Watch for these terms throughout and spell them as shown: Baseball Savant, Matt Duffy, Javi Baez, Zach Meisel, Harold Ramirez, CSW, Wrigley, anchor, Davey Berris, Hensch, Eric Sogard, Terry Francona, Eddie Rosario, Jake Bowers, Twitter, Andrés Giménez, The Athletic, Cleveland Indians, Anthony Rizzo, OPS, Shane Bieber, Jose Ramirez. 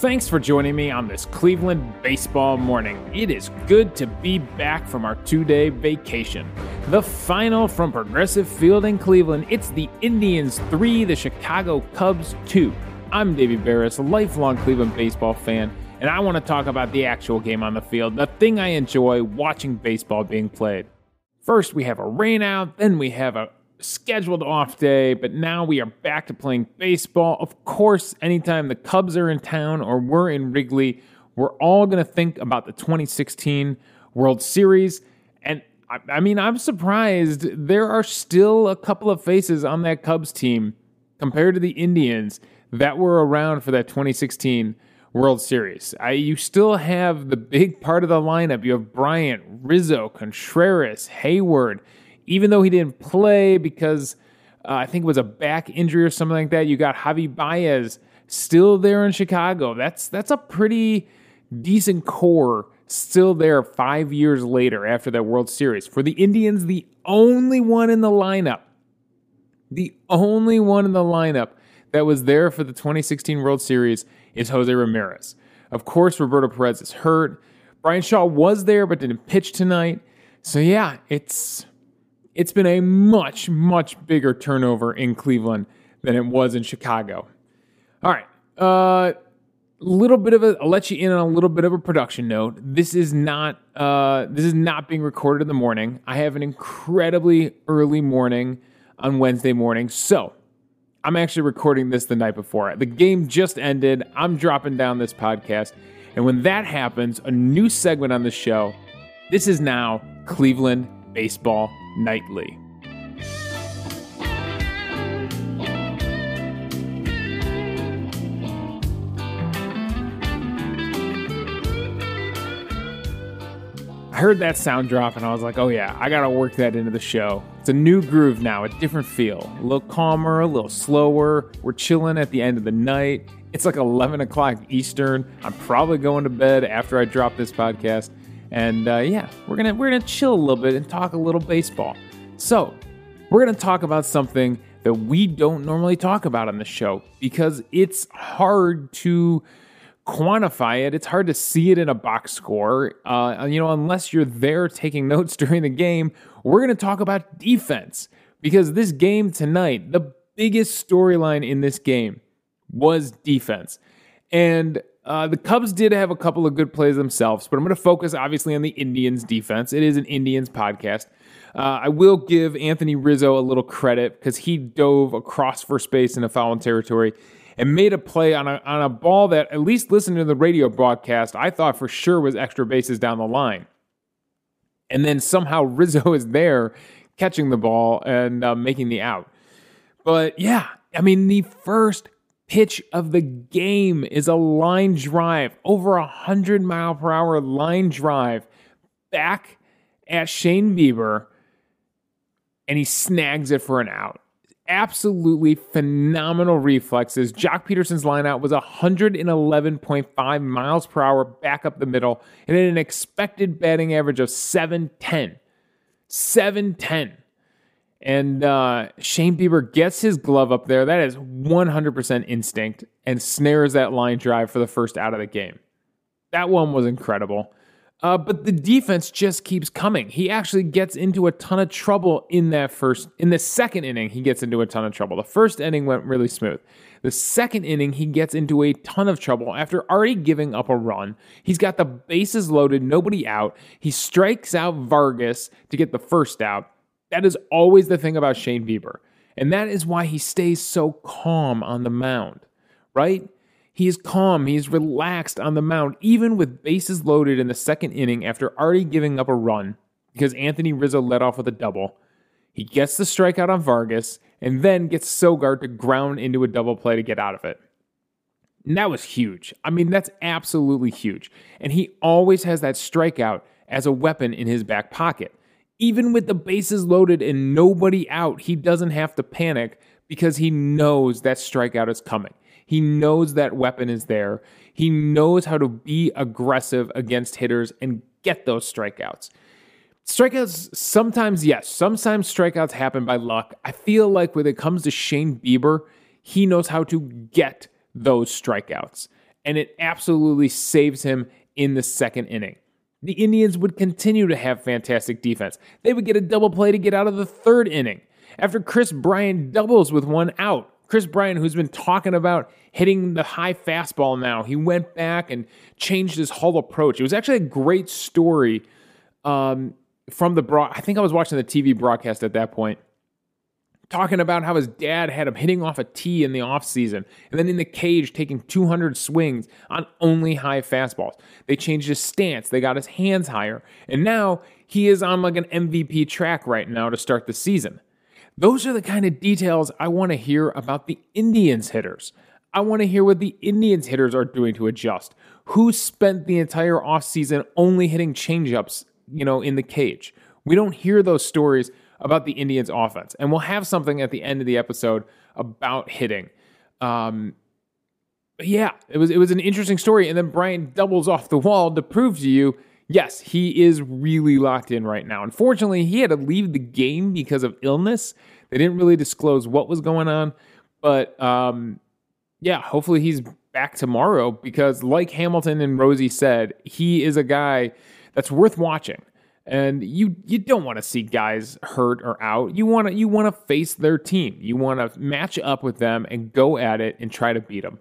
Thanks for joining me on this Cleveland baseball morning. It is good to be back from our two-day vacation. The final from Progressive Field in Cleveland. It's the Indians 3, the Chicago Cubs 2. I'm Davey Berris, a lifelong Cleveland baseball fan, and I want to talk about the actual game on the field, the thing I enjoy watching baseball being played. First, we have a rainout, then we have a scheduled off day, but now we are back to playing baseball. Of course, anytime the Cubs are in town or we're in Wrigley, we're all going to think about the 2016 World Series. And I mean, I'm surprised there are still a couple of faces on that Cubs team compared to the Indians that were around for that 2016 World Series. You still have the big part of the lineup. You have Bryant, Rizzo, Contreras, Hayward. Even though he didn't play because I think it was a back injury or something like that, you got Javi Baez still there in Chicago. That's a pretty decent core still there 5 years later after that World Series. For the Indians, the only one in the lineup that was there for the 2016 World Series is Jose Ramirez. Of course, Roberto Perez is hurt. Brian Shaw was there but didn't pitch tonight. So yeah, It's been a much, much bigger turnover in Cleveland than it was in Chicago. All right, I'll let you in on a little bit of a production note. This is not being recorded in the morning. I have an incredibly early morning on Wednesday morning, so I'm actually recording this the night before. The game just ended. I'm dropping down this podcast, and when that happens, a new segment on the show. This is now Cleveland Baseball Nightly. I heard that sound drop and I was like, oh yeah, I gotta work that into the show. It's a new groove now, a different feel. A little calmer, a little slower. We're chilling at the end of the night. It's like 11 o'clock Eastern. I'm probably going to bed after I drop this podcast. And we're gonna chill a little bit and talk a little baseball. So we're gonna talk about something that we don't normally talk about on the show because it's hard to quantify it. It's hard to see it in a box score. Unless you're there taking notes during the game, we're gonna talk about defense because this game tonight, the biggest storyline in this game was defense. And the Cubs did have a couple of good plays themselves, but I'm going to focus, obviously, on the Indians' defense. It is an Indians podcast. I will give Anthony Rizzo a little credit because he dove across first base into foul territory and made a play on a ball that, at least listening to the radio broadcast, I thought for sure was extra bases down the line. And then somehow Rizzo is there catching the ball and making the out. But, yeah, I mean, the first pitch of the game is a line drive, over 100-mile-per-hour line drive back at Shane Bieber, and he snags it for an out. Absolutely phenomenal reflexes. Joc Pederson's lineout was 111.5 miles per hour back up the middle, and at an expected batting average of 710. 710. And Shane Bieber gets his glove up there. That is 100% instinct and snares that line drive for the first out of the game. That one was incredible. But the defense just keeps coming. He actually gets into a ton of trouble in the second inning, he gets into a ton of trouble. The first inning went really smooth. The second inning, he gets into a ton of trouble after already giving up a run. He's got the bases loaded, nobody out. He strikes out Vargas to get the first out. That is always the thing about Shane Bieber. And that is why he stays so calm on the mound, right? He is calm. He is relaxed on the mound, even with bases loaded in the second inning after already giving up a run because Anthony Rizzo led off with a double. He gets the strikeout on Vargas and then gets Sogard to ground into a double play to get out of it. And that was huge. I mean, that's absolutely huge. And he always has that strikeout as a weapon in his back pocket. Even with the bases loaded and nobody out, he doesn't have to panic because he knows that strikeout is coming. He knows that weapon is there. He knows how to be aggressive against hitters and get those strikeouts. Strikeouts, sometimes, yes. Sometimes strikeouts happen by luck. I feel like when it comes to Shane Bieber, he knows how to get those strikeouts. and it absolutely saves him in the second inning. The Indians would continue to have fantastic defense. They would get a double play to get out of the third inning. After Kris Bryant doubles with one out, Kris Bryant, who's been talking about hitting the high fastball now, he went back and changed his whole approach. It was actually a great story from the I think I was watching the TV broadcast at that point, talking about how his dad had him hitting off a tee in the offseason and then in the cage taking 200 swings on only high fastballs. They changed his stance. They got his hands higher. And now he is on like an MVP track right now to start the season. Those are the kind of details I want to hear about the Indians hitters. I want to hear what the Indians hitters are doing to adjust. Who spent the entire offseason only hitting changeups, in the cage? We don't hear those stories about the Indians' offense. And we'll have something at the end of the episode about hitting. But yeah, it was an interesting story. And then Bryant doubles off the wall to prove to you, yes, he is really locked in right now. Unfortunately, he had to leave the game because of illness. They didn't really disclose what was going on. But yeah, hopefully he's back tomorrow because like Hamilton and Rosie said, he is a guy that's worth watching. And you don't want to see guys hurt or out. You want to face their team. You want to match up with them and go at it and try to beat them.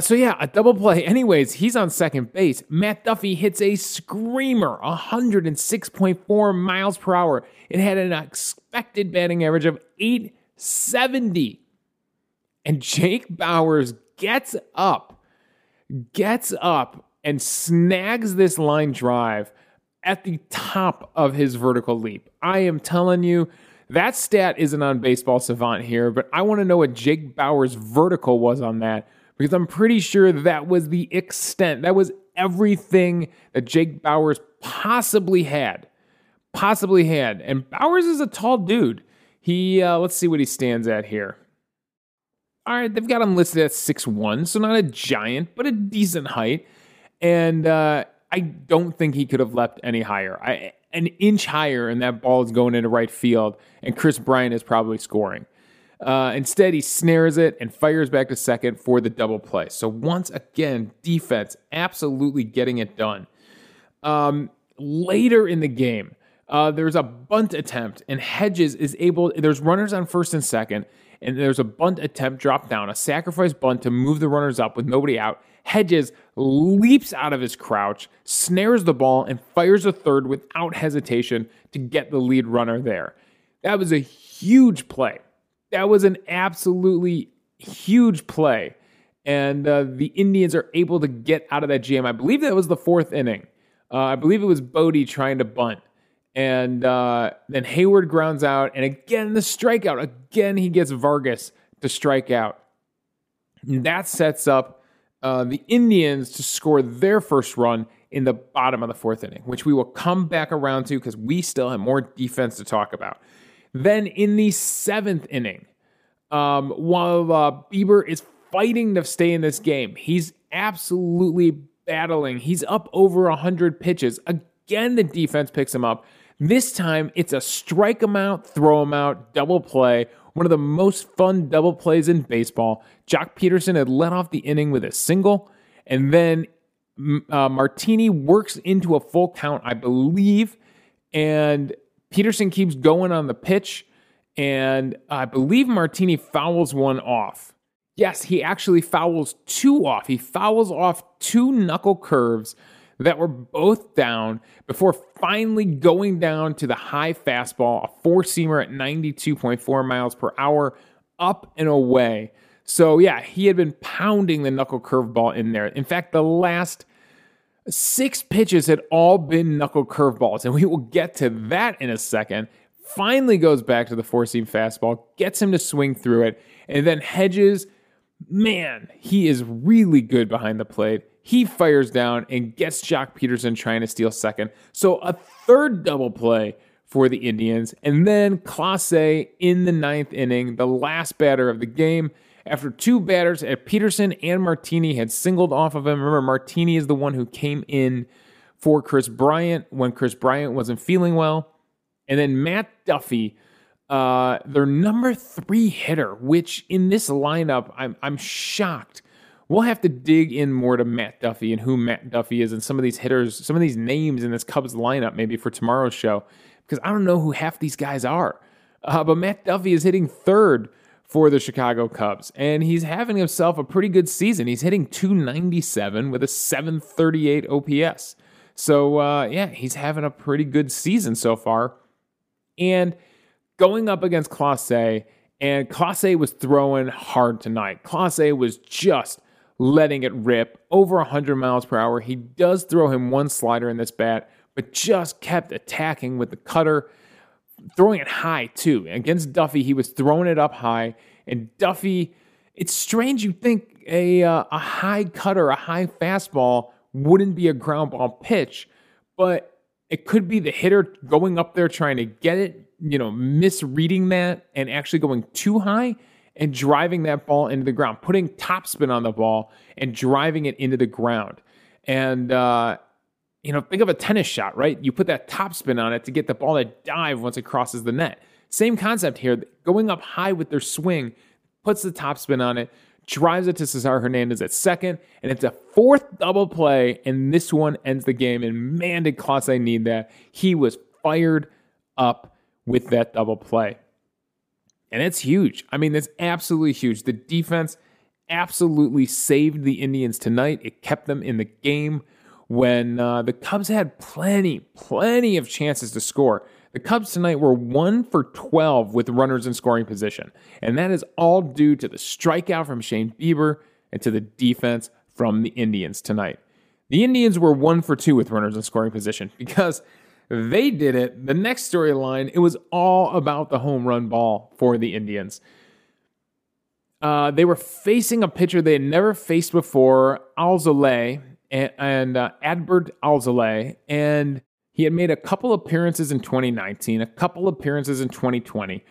So yeah, a double play. Anyways, he's on second base. Matt Duffy hits a screamer, 106.4 miles per hour. It had an expected batting average of 870. And Jake Bowers gets up and snags this line drive at the top of his vertical leap. I am telling you, that stat isn't on Baseball Savant here, but I want to know what Jake Bowers' vertical was on that, because I'm pretty sure that was the extent. That was everything that Jake Bowers possibly had. And Bowers is a tall dude. He, let's see what he stands at here. All right, they've got him listed at 6'1", so not a giant, but a decent height. And, I don't think he could have leapt any higher. An inch higher, and that ball is going into right field, and Kris Bryant is probably scoring. Instead, he snares it and fires back to second for the double play. So once again, defense absolutely getting it done. Later in the game, there's a bunt attempt, and Hedges is able. There's runners on first and second, and there's a bunt attempt drop down, a sacrifice bunt to move the runners up with nobody out. Hedges leaps out of his crouch, snares the ball, and fires a third without hesitation to get the lead runner there. That was a huge play. That was an absolutely huge play. And the Indians are able to get out of that jam. I believe that was the fourth inning. I believe it was Bodie trying to bunt. And then Hayward grounds out. And again, the strikeout. Again, he gets Vargas to strike out. And that sets up the Indians to score their first run in the bottom of the fourth inning, which we will come back around to because we still have more defense to talk about. Then in the seventh inning, while Bieber is fighting to stay in this game, he's absolutely battling. He's up over 100 pitches. Again, the defense picks him up. This time, it's a strike him out, throw him out, double play. One of the most fun double plays in baseball. Joc Pederson had led off the inning with a single, and then Martini works into a full count, I believe, and Pederson keeps going on the pitch, and I believe Martini fouls one off. Yes, he actually fouls two off. He fouls off two knuckle curves that were both down before finally going down to the high fastball, a four-seamer at 92.4 miles per hour, up and away. So, yeah, he had been pounding the knuckle curveball in there. In fact, the last six pitches had all been knuckle curveballs, and we will get to that in a second. Finally goes back to the four-seam fastball, gets him to swing through it, and then Hedges, man, he is really good behind the plate. He fires down and gets Joc Pederson trying to steal second. So a third double play for the Indians. And then Clase in the ninth inning, the last batter of the game. After two batters at Pederson and Martini had singled off of him. Remember, Martini is the one who came in for Kris Bryant when Kris Bryant wasn't feeling well. And then Matt Duffy, their number 3 hitter, which in this lineup, I'm shocked We'll have to dig in more to Matt Duffy and who Matt Duffy is and some of these hitters, some of these names in this Cubs lineup maybe for tomorrow's show, because I don't know who half these guys are. But Matt Duffy is hitting third for the Chicago Cubs, and he's having himself a pretty good season. He's hitting .297 with a .738 OPS. So, yeah, he's having a pretty good season so far. And going up against Clase, and Clase was throwing hard tonight. Clase was just letting it rip, over 100 miles per hour. He does throw him one slider in this bat, but just kept attacking with the cutter, throwing it high too. Against Duffy, he was throwing it up high, and Duffy, it's strange you'd think a high cutter, a high fastball wouldn't be a ground ball pitch, but it could be the hitter going up there trying to get it, you know, misreading that and actually going too high and driving that ball into the ground, putting topspin on the ball and driving it into the ground. And, you know, think of a tennis shot, right? You put that topspin on it to get the ball to dive once it crosses the net. Same concept here. Going up high with their swing, puts the topspin on it, drives it to Cesar Hernandez at second, and it's a fourth double play, and this one ends the game. And man, did Clase need that. He was fired up with that double play. And it's huge. I mean, that's absolutely huge. The defense absolutely saved the Indians tonight. It kept them in the game when the Cubs had plenty of chances to score. The Cubs tonight were 1-for-12 with runners in scoring position, and that is all due to the strikeout from Shane Bieber and to the defense from the Indians tonight. The Indians were 1-for-2 with runners in scoring position because they did it. The next storyline, it was all about the home run ball for the Indians. They were facing a pitcher they had never faced before, Alzolay, and Adbert Alzolay, and he had made a couple appearances in 2019, a couple appearances in 2020,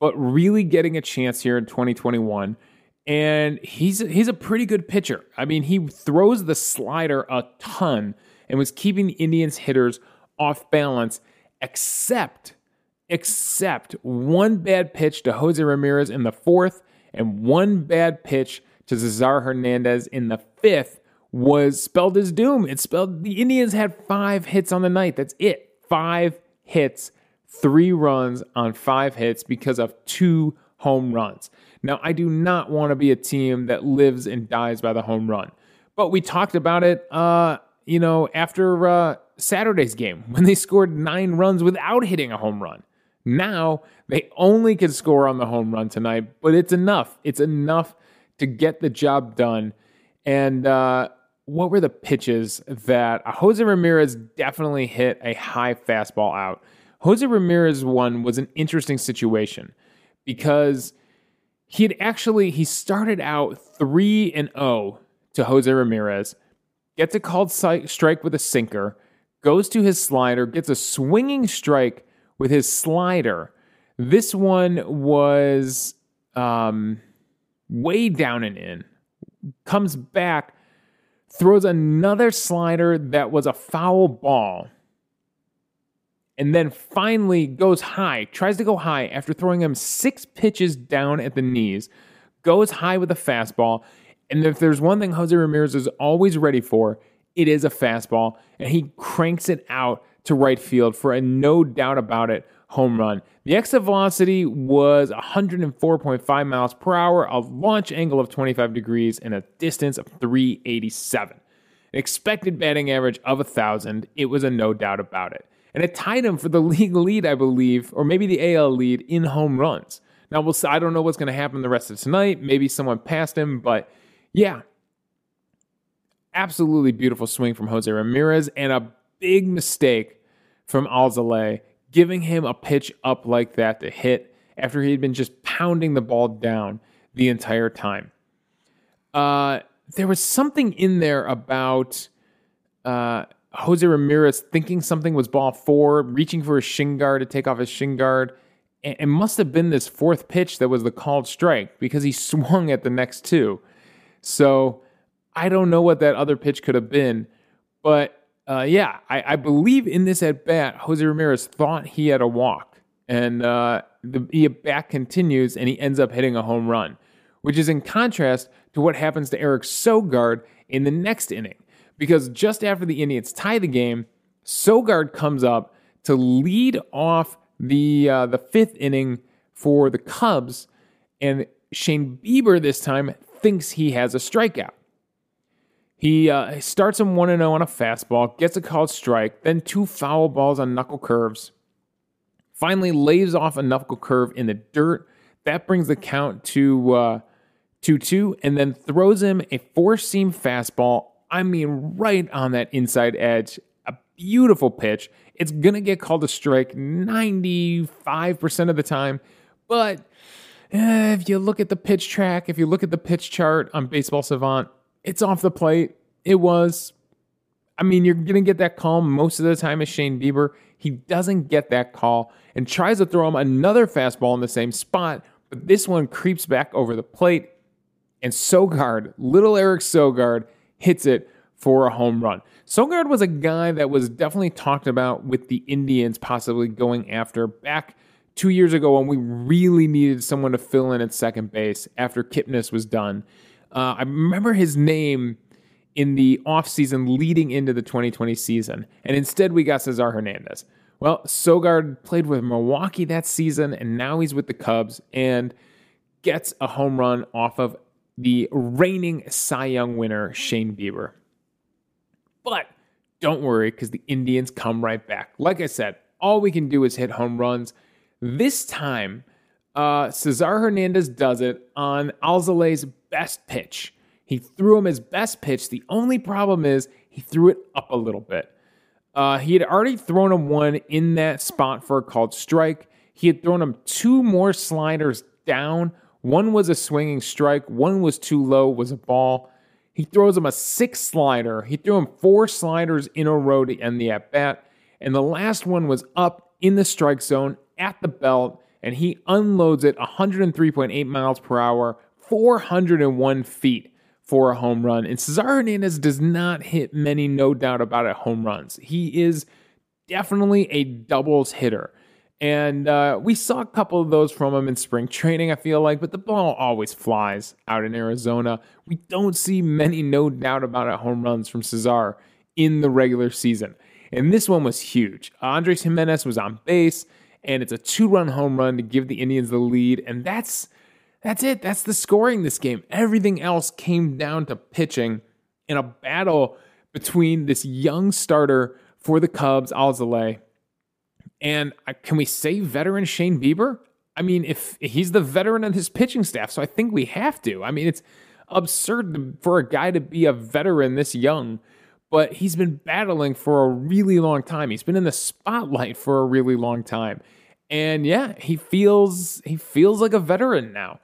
but really getting a chance here in 2021. And he's a pretty good pitcher. I mean, he throws the slider a ton and was keeping the Indians hitters off balance, except one bad pitch to Jose Ramirez in the fourth and one bad pitch to Cesar Hernandez in the fifth. Was spelled his doom. It spelled the Indians had 5 hits on the night. That's it. 5 hits, 3 runs on 5 hits because of 2 home runs. Now, I do not want to be a team that lives and dies by the home run. But we talked about it, after Saturday's game when they scored 9 runs without hitting a home run. Now, they only can score on the home run tonight, but it's enough. It's enough to get the job done. And, what were the pitches that Jose Ramirez definitely hit a high fastball out? Jose Ramirez one was an interesting situation because he started out 3-0 to Jose Ramirez, gets a called strike with a sinker, goes to his slider, gets a swinging strike with his slider. This one was way down and in. Comes back, throws another slider that was a foul ball, and then finally goes high, tries to go high after throwing him 6 pitches down at the knees, goes high with a fastball, and if there's one thing Jose Ramirez is always ready for, it is a fastball, and he cranks it out to right field for a no doubt about it home run. The exit velocity was 104.5 miles per hour, a launch angle of 25 degrees, and a distance of 387. An expected batting average of 1,000. It was a no doubt about it. And it tied him for the league lead, I believe, or maybe the AL lead in home runs. Now, I don't know what's going to happen the rest of tonight. Maybe someone passed him, but yeah. Absolutely beautiful swing from Jose Ramirez and a big mistake from Alzolay, giving him a pitch up like that to hit after he had been just pounding the ball down the entire time. There was something in there about Jose Ramirez thinking something was ball 4, reaching for his shin guard to take off his shin guard. And it must have been this 4th pitch that was the called strike because he swung at the next 2. So I don't know what that other pitch could have been, but I believe in this at-bat, Jose Ramirez thought he had a walk, and the bat continues, and he ends up hitting a home run, which is in contrast to what happens to Eric Sogard in the next inning, because just after the Indians tie the game, Sogard comes up to lead off the fifth inning for the Cubs, and Shane Bieber this time thinks he has a strikeout. He starts him 1-0 on a fastball, gets a called strike, then two foul balls on knuckle curves, finally lays off a knuckle curve in the dirt. That brings the count to 2-2, and then throws him a four-seam fastball, I mean right on that inside edge. A beautiful pitch. It's going to get called a strike 95% of the time, but if you look at the pitch track, if you look at the pitch chart on Baseball Savant, it's off the plate. It was. I mean, you're going to get that call most of the time as Shane Bieber. He doesn't get that call and tries to throw him another fastball in the same spot, but this one creeps back over the plate, and Sogard, little Eric Sogard, hits it for a home run. Sogard was a guy that was definitely talked about with the Indians possibly going after back 2 years ago when we really needed someone to fill in at second base after Kipnis was done. I remember his name in the offseason leading into the 2020 season, and instead we got Cesar Hernandez. Well, Sogard played with Milwaukee that season, and now he's with the Cubs and gets a home run off of the reigning Cy Young winner, Shane Bieber. But don't worry, because the Indians come right back. Like I said, all we can do is hit home runs. This time, Cesar Hernandez does it on Alzolay's best pitch. He threw him his best pitch. The only problem is he threw it up a little bit. He had already thrown him one in that spot for a called strike. He had thrown him two more sliders down. One was a swinging strike. One was too low, was a ball. He throws him a sixth slider. He threw him four sliders in a row to end the at-bat. And the last one was up in the strike zone at the belt, and he unloads it 103.8 miles per hour, 401 feet for a home run. And Cesar Hernandez does not hit many, no doubt about it, home runs. He is definitely a doubles hitter. And we saw a couple of those from him in spring training, I feel like, but the ball always flies out in Arizona. We don't see many, no doubt about it, home runs from Cesar in the regular season. And this one was huge. Andrés Giménez was on base, and it's a two-run home run to give the Indians the lead. And that's it. That's the scoring this game. Everything else came down to pitching in a battle between this young starter for the Cubs, Alzolay, and can we say veteran Shane Bieber? I mean, if he's the veteran of his pitching staff, so I think we have to. I mean, it's absurd for a guy to be a veteran this young, but he's been battling for a really long time. He's been in the spotlight for a really long time. And yeah, he feels like a veteran now.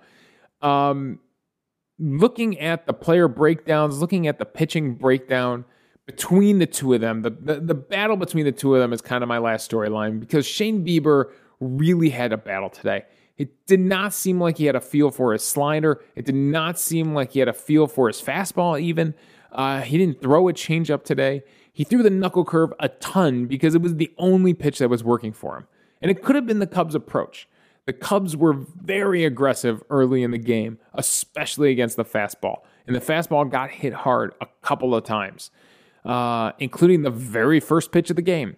Looking at the player breakdowns, looking at the pitching breakdown between the two of them, the battle between the two of them is kind of my last storyline, because Shane Bieber really had a battle today. It did not seem like he had a feel for his slider. It did not seem like he had a feel for his fastball even. He didn't throw a changeup today. He threw the knuckle curve a ton because it was the only pitch that was working for him. And it could have been the Cubs' approach. The Cubs were very aggressive early in the game, especially against the fastball. And the fastball got hit hard a couple of times, including the very first pitch of the game.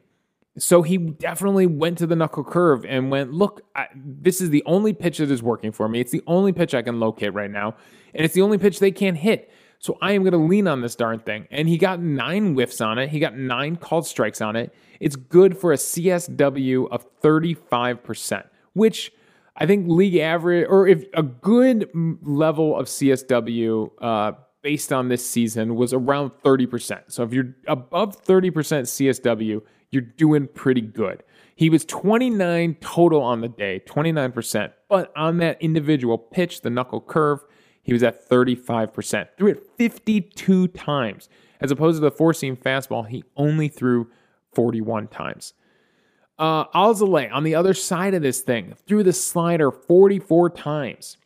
So he definitely went to the knuckle curve and went, look, this is the only pitch that is working for me. It's the only pitch I can locate right now. And it's the only pitch they can't hit. So I am going to lean on this darn thing. And he got 9 whiffs on it. He got 9 called strikes on it. It's good for a CSW of 35%, which I think league average, or if a good level of CSW based on this season was around 30%. So if you're above 30% CSW, you're doing pretty good. He was 29 total on the day, 29%. But on that individual pitch, the knuckle curve, he was at 35%. Threw it 52 times. As opposed to the four-seam fastball, he only threw 41 times. Alzolay, on the other side of this thing, threw the slider 44 times.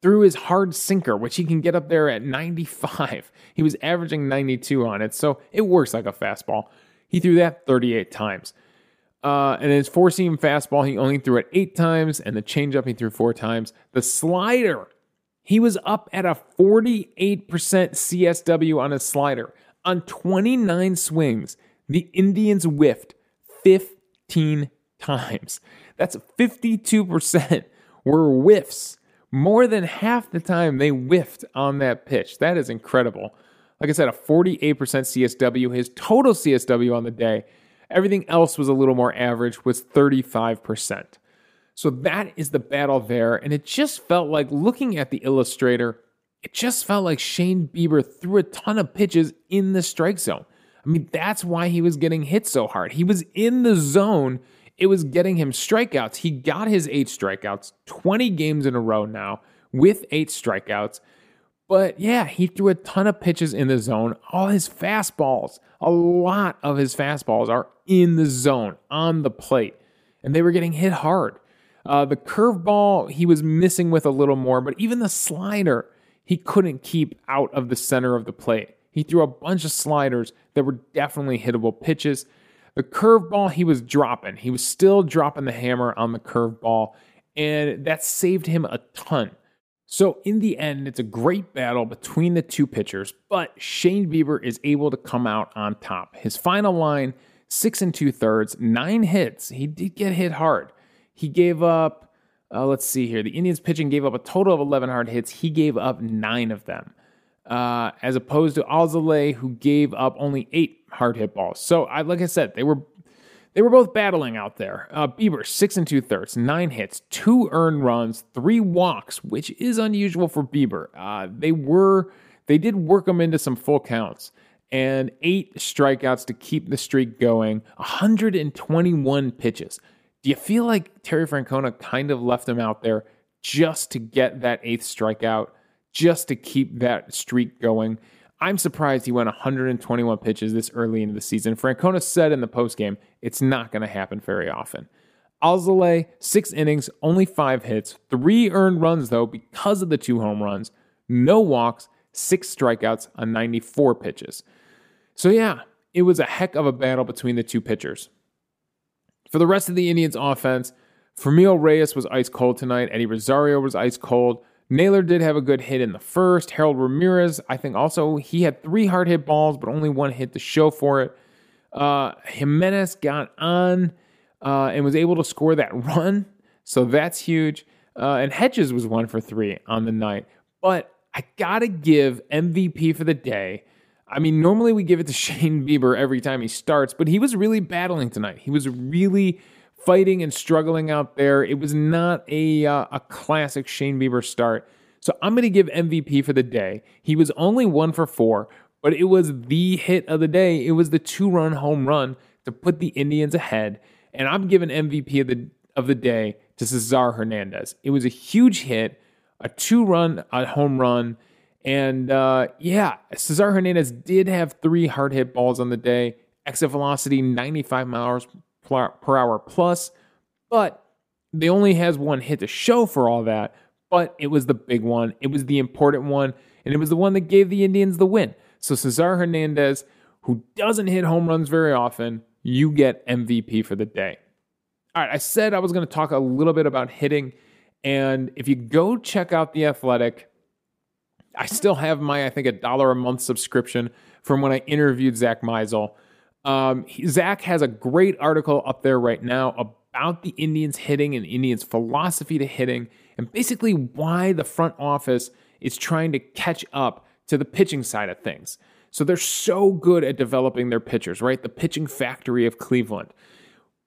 Threw his hard sinker, which he can get up there at 95. He was averaging 92 on it, so it works like a fastball. He threw that 38 times. And his four-seam fastball, he only threw it 8 times, and the changeup he threw 4 times. The slider, He was up at a 48% CSW on his slider. On 29 swings, the Indians whiffed 15 times. That's 52% were whiffs. More than half the time they whiffed on that pitch. That is incredible. Like I said, a 48% CSW. His total CSW on the day, everything else was a little more average, was 35%. So that is the battle there. And it just felt like, looking at the illustrator, it just felt like Shane Bieber threw a ton of pitches in the strike zone. I mean, that's why he was getting hit so hard. He was in the zone. It was getting him strikeouts. He got his 8 strikeouts, 20 games in a row now with 8 strikeouts. But yeah, he threw a ton of pitches in the zone. All his fastballs, a lot of his fastballs are in the zone, on the plate. And they were getting hit hard. The curveball, he was missing with a little more, but even the slider, he couldn't keep out of the center of the plate. He threw a bunch of sliders that were definitely hittable pitches. The curveball, he was dropping. He was still dropping the hammer on the curveball, and that saved him a ton. So in the end, it's a great battle between the two pitchers, but Shane Bieber is able to come out on top. His final line, 6 2/3, 9 hits. He did get hit hard. He gave up, let's see here, the Indians pitching gave up a total of 11 hard hits. He gave up 9 of them, as opposed to Alzolay, who gave up only 8 hard hit balls. So, like I said, they were both battling out there. Bieber, 6 2/3, 9 hits, 2 earned runs, 3 walks, which is unusual for Bieber. They did work him into some full counts, and 8 strikeouts to keep the streak going, 121 pitches. Do you feel like Terry Francona kind of left him out there just to get that 8th strikeout, just to keep that streak going? I'm surprised he went 121 pitches this early into the season. Francona said in the postgame, it's not going to happen very often. Alzolay, 6 innings, only 5 hits, 3 earned runs, though, because of the 2 home runs, no walks, 6 strikeouts on 94 pitches. So yeah, it was a heck of a battle between the two pitchers. For the rest of the Indians' offense, Franmil Reyes was ice cold tonight. Eddie Rosario was ice cold. Naylor did have a good hit in the first. Harold Ramirez, I think also, he had 3 hard hit balls, but only 1 hit to show for it. Giménez got on and was able to score that run, so that's huge. And Hensch was 1 for 3 on the night. But I got to give MVP for the day. I mean, normally we give it to Shane Bieber every time he starts, but he was really battling tonight. He was really fighting and struggling out there. It was not a classic Shane Bieber start. So I'm going to give MVP for the day. He was only 1 for 4, but it was the hit of the day. It was the 2-run home run to put the Indians ahead. And I'm giving MVP of the day to Cesar Hernandez. It was a huge hit, a 2-run home run. And Cesar Hernandez did have 3 hard hit balls on the day. Exit velocity, 95 miles per hour plus. But they only has 1 hit to show for all that. But it was the big one. It was the important one. And it was the one that gave the Indians the win. So Cesar Hernandez, who doesn't hit home runs very often, you get MVP for the day. All right, I said I was going to talk a little bit about hitting. And if you go check out The Athletic, I still have my, I think, $1 a month subscription from when I interviewed Zach Meisel. Zach has a great article up there right now about the Indians hitting and Indians philosophy to hitting, and basically why the front office is trying to catch up to the pitching side of things. So they're so good at developing their pitchers, right? The pitching factory of Cleveland.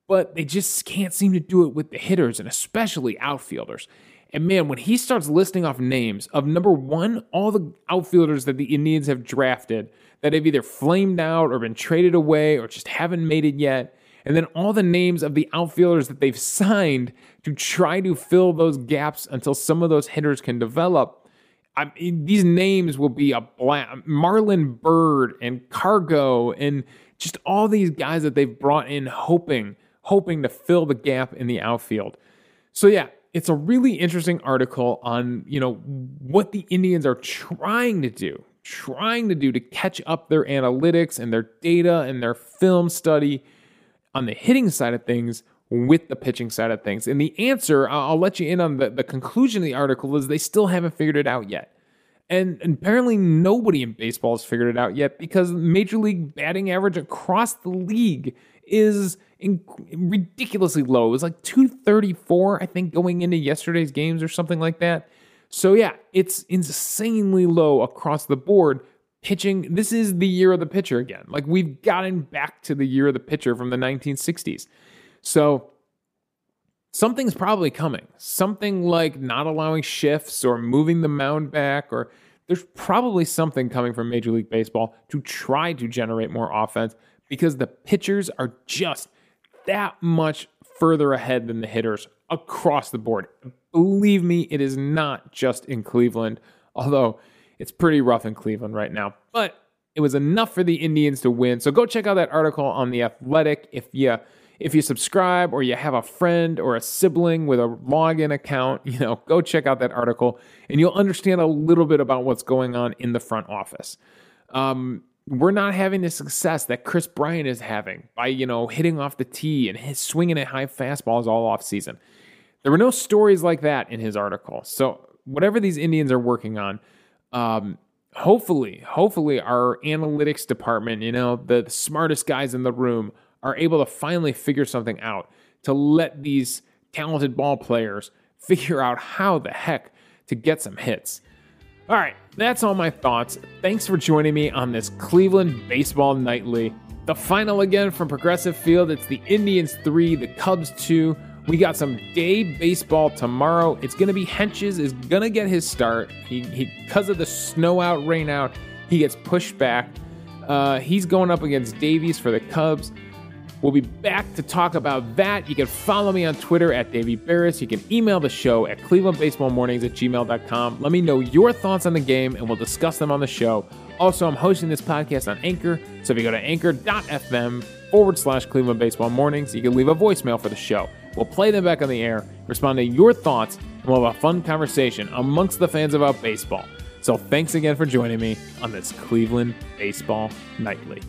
But they just can't seem to do it with the hitters, and especially outfielders. And man, when he starts listing off names of, number one, all the outfielders that the Indians have drafted that have either flamed out or been traded away or just haven't made it yet, and then all the names of the outfielders that they've signed to try to fill those gaps until some of those hitters can develop, I mean, these names will be a blast. Marlon Byrd and Cargo and just all these guys that they've brought in hoping to fill the gap in the outfield. So yeah, it's a really interesting article on, what the Indians are trying to do to catch up their analytics and their data and their film study on the hitting side of things with the pitching side of things. And the answer, I'll let you in on the conclusion of the article, is they still haven't figured it out yet. And apparently nobody in baseball has figured it out yet, because Major League batting average across the league is ridiculously low. It was like 234, I think, going into yesterday's games or something like that. So yeah, it's insanely low across the board. Pitching, this is the year of the pitcher again. Like, we've gotten back to the year of the pitcher from the 1960s. So something's probably coming. Something like not allowing shifts or moving the mound back, or there's probably something coming from Major League Baseball to try to generate more offense, because the pitchers are just that much further ahead than the hitters across the board. Believe me, it is not just in Cleveland, although it's pretty rough in Cleveland right now. But it was enough for the Indians to win. So go check out that article on The Athletic if you subscribe, or you have a friend or a sibling with a login account. You know, go check out that article and you'll understand a little bit about what's going on in the front office. We're not having the success that Kris Bryant is having by, hitting off the tee and his swinging at high fastballs all off season. There were no stories like that in his article. So whatever these Indians are working on, hopefully our analytics department, the smartest guys in the room, are able to finally figure something out to let these talented ball players figure out how the heck to get some hits. All right, that's all my thoughts. Thanks for joining me on this Cleveland Baseball Nightly. The final again from Progressive Field, it's the Indians 3, the Cubs 2. We got some day baseball tomorrow. It's going to be Hensch's is going to get his start. He because of the snow out, rain out, he gets pushed back. He's going up against Davies for the Cubs. We'll be back to talk about that. You can follow me on Twitter at Davey Berris. You can email the show at clevelandbaseballmornings@gmail.com. Let me know your thoughts on the game, and we'll discuss them on the show. Also, I'm hosting this podcast on Anchor, so if you go to anchor.fm/Cleveland Baseball Mornings, you can leave a voicemail for the show. We'll play them back on the air, respond to your thoughts, and we'll have a fun conversation amongst the fans about baseball. So thanks again for joining me on this Cleveland Baseball Nightly.